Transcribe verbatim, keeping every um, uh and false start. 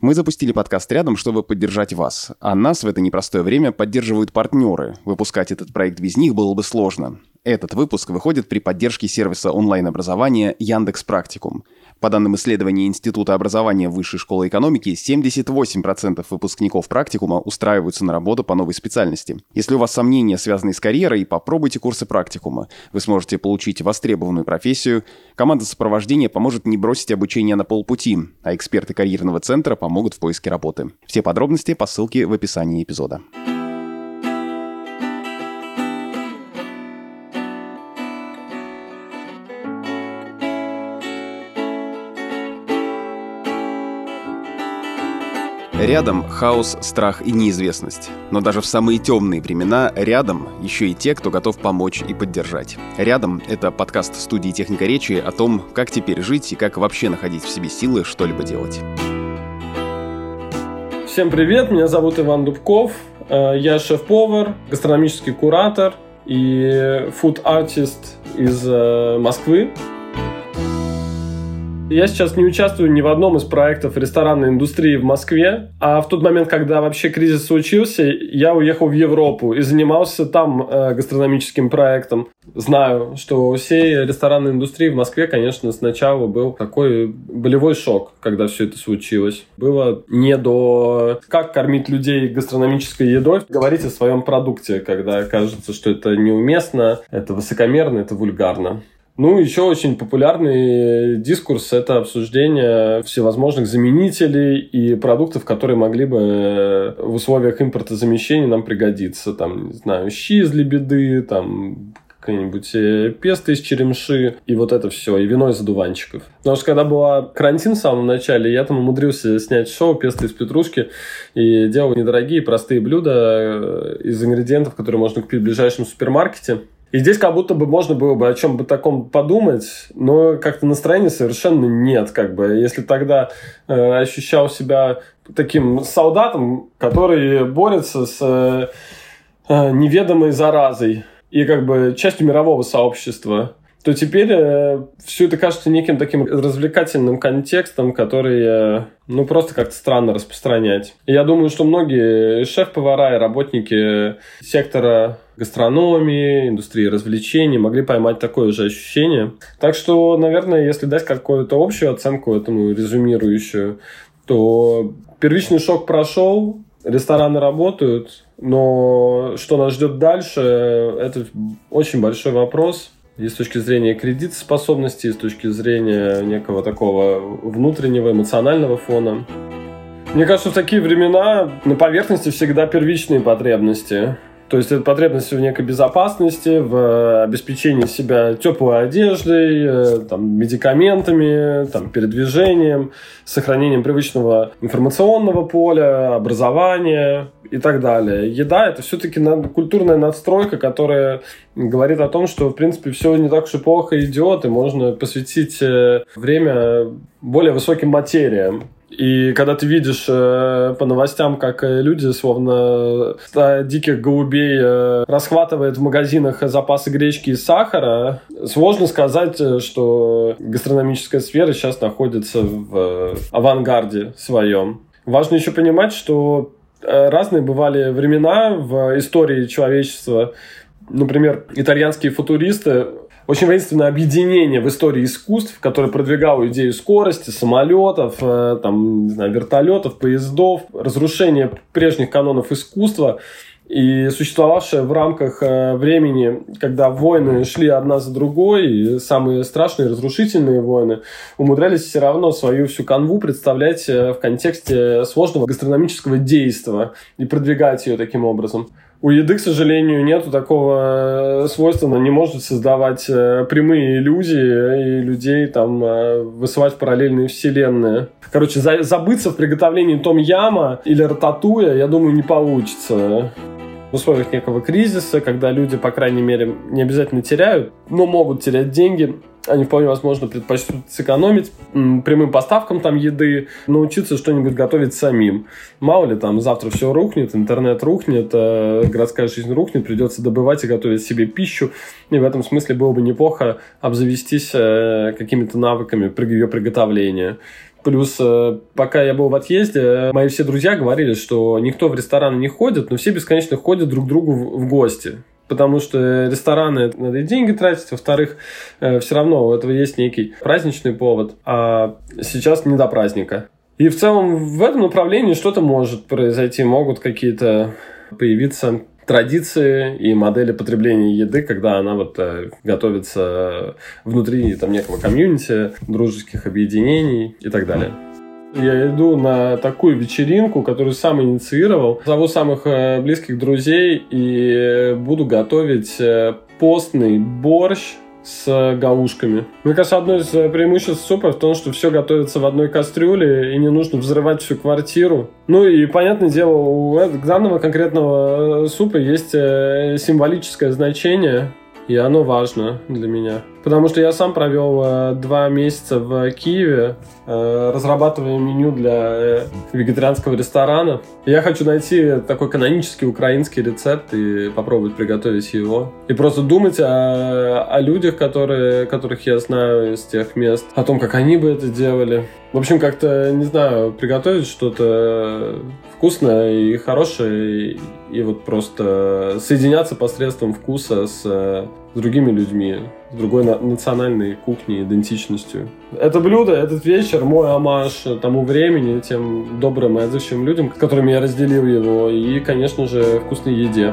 Мы запустили подкаст «Рядом», чтобы поддержать вас. А нас в это непростое время поддерживают партнеры. Выпускать этот проект без них было бы сложно. Этот выпуск выходит при поддержке сервиса онлайн-образования «Яндекс.Практикум». По данным исследования Института образования Высшей школы экономики, семьдесят восемь процентов выпускников практикума устраиваются на работу по новой специальности. Если у вас сомнения, связанные с карьерой, попробуйте курсы практикума. Вы сможете получить востребованную профессию, команда сопровождения поможет не бросить обучение на полпути, а эксперты карьерного центра помогут в поиске работы. Все подробности по ссылке в описании эпизода. Рядом хаос, страх и неизвестность. Но даже в самые темные времена рядом еще и те, кто готов помочь и поддержать. Рядом — это подкаст студии «Техника речи» о том, как теперь жить и как вообще находить в себе силы что-либо делать. Всем привет, меня зовут Иван Дубков. Я шеф-повар, гастрономический куратор и фуд-артист из Москвы. Я сейчас не участвую ни в одном из проектов ресторанной индустрии в Москве, а в тот момент, когда вообще кризис случился, я уехал в Европу и занимался там э, гастрономическим проектом. Знаю, что у всей ресторанной индустрии в Москве, конечно, сначала был такой болевой шок, когда все это случилось. Было не до «как кормить людей гастрономической едой», говорить о своем продукте, когда кажется, что это неуместно, это высокомерно, это вульгарно. Ну, еще очень популярный дискурс – это обсуждение всевозможных заменителей и продуктов, которые могли бы в условиях импортозамещения нам пригодиться. Там, не знаю, щи из лебеды, там какие-нибудь песто из черемши и вот это все, и вино из одуванчиков. Потому что когда был карантин в самом начале, я там умудрился снять шоу «Песто из петрушки» и делал недорогие простые блюда из ингредиентов, которые можно купить в ближайшем супермаркете. И здесь как будто бы можно было бы о чем бы таком подумать, но как-то настроения совершенно нет. Как бы. Если тогда э, ощущал себя таким солдатом, который борется с э, э, неведомой заразой и как бы частью мирового сообщества, то теперь э, все это кажется неким таким развлекательным контекстом, который э, ну, просто как-то странно распространять. И я думаю, что многие шеф-повара и работники сектора гастрономии, индустрии развлечений могли поймать такое же ощущение. Так что, наверное, если дать какую-то общую оценку этому резюмирующую, то первичный шок прошел, рестораны работают, но что нас ждет дальше, это очень большой вопрос. И с точки зрения кредитоспособности, и с точки зрения некого такого внутреннего эмоционального фона. Мне кажется, в такие времена на поверхности всегда первичные потребности. То есть это потребность в некой безопасности, в обеспечении себя теплой одеждой, там, медикаментами, там, передвижением, сохранением привычного информационного поля, образования и так далее. Еда – это все-таки культурная надстройка, которая говорит о том, что, в принципе, все не так уж и плохо идет, и можно посвятить время более высоким материям. И когда ты видишь э, по новостям, как люди, словно э, диких голубей, э, расхватывают в магазинах запасы гречки и сахара, сложно сказать, что гастрономическая сфера сейчас находится в э, авангарде своем. Важно еще понимать, что э, разные бывали времена в истории человечества. Например, итальянские футуристы. Очень воинственное объединение в истории искусств, которое продвигало идею скорости, самолетов, там, не знаю, вертолетов, поездов, разрушение прежних канонов искусства и существовавшее в рамках времени, когда войны шли одна за другой, и самые страшные разрушительные войны умудрялись все равно свою всю канву представлять в контексте сложного гастрономического действа и продвигать ее таким образом. У еды, к сожалению, нету такого свойства, она не может создавать прямые иллюзии и людей там высылать в параллельные вселенные. Короче, забыться в приготовлении том-яма или рататуя, я думаю, не получится. В условиях некого кризиса, когда люди, по крайней мере, не обязательно теряют, но могут терять деньги, они вполне возможно предпочтут сэкономить прямым поставкам там еды, научиться что-нибудь готовить самим. Мало ли, там завтра все рухнет, интернет рухнет, городская жизнь рухнет, придется добывать и готовить себе пищу. И в этом смысле было бы неплохо обзавестись какими-то навыками ее приготовления. Плюс, пока я был в отъезде, мои все друзья говорили, что никто в ресторан не ходит, но все бесконечно ходят друг к другу в, в гости. Потому что рестораны надо и деньги тратить, во-вторых, все равно у этого есть некий праздничный повод, а сейчас не до праздника. И в целом в этом направлении что-то может произойти, могут какие-то появиться традиции и модели потребления еды, когда она вот готовится внутри там некого комьюнити, дружеских объединений и так далее. Я иду на такую вечеринку, которую сам инициировал. Зову самых близких друзей и буду готовить постный борщ с гаушками. Мне кажется, одно из преимуществ супа в том, что все готовится в одной кастрюле и не нужно взрывать всю квартиру. Ну и, понятное дело, у данного конкретного супа есть символическое значение, и оно важно для меня. Потому что я сам провел два месяца в Киеве, разрабатывая меню для вегетарианского ресторана. Я хочу найти такой канонический украинский рецепт и попробовать приготовить его. И просто думать о, о людях, которые, которых я знаю из тех мест, о том, как они бы это делали. В общем, как-то, не знаю, приготовить что-то вкусное и хорошее, и, и вот просто соединяться посредством вкуса с... с другими людьми, с другой национальной кухней, идентичностью. Это блюдо, этот вечер, мой омаж тому времени, тем добрым и отзывчивым людям, с которыми я разделил его, и, конечно же, вкусной еде.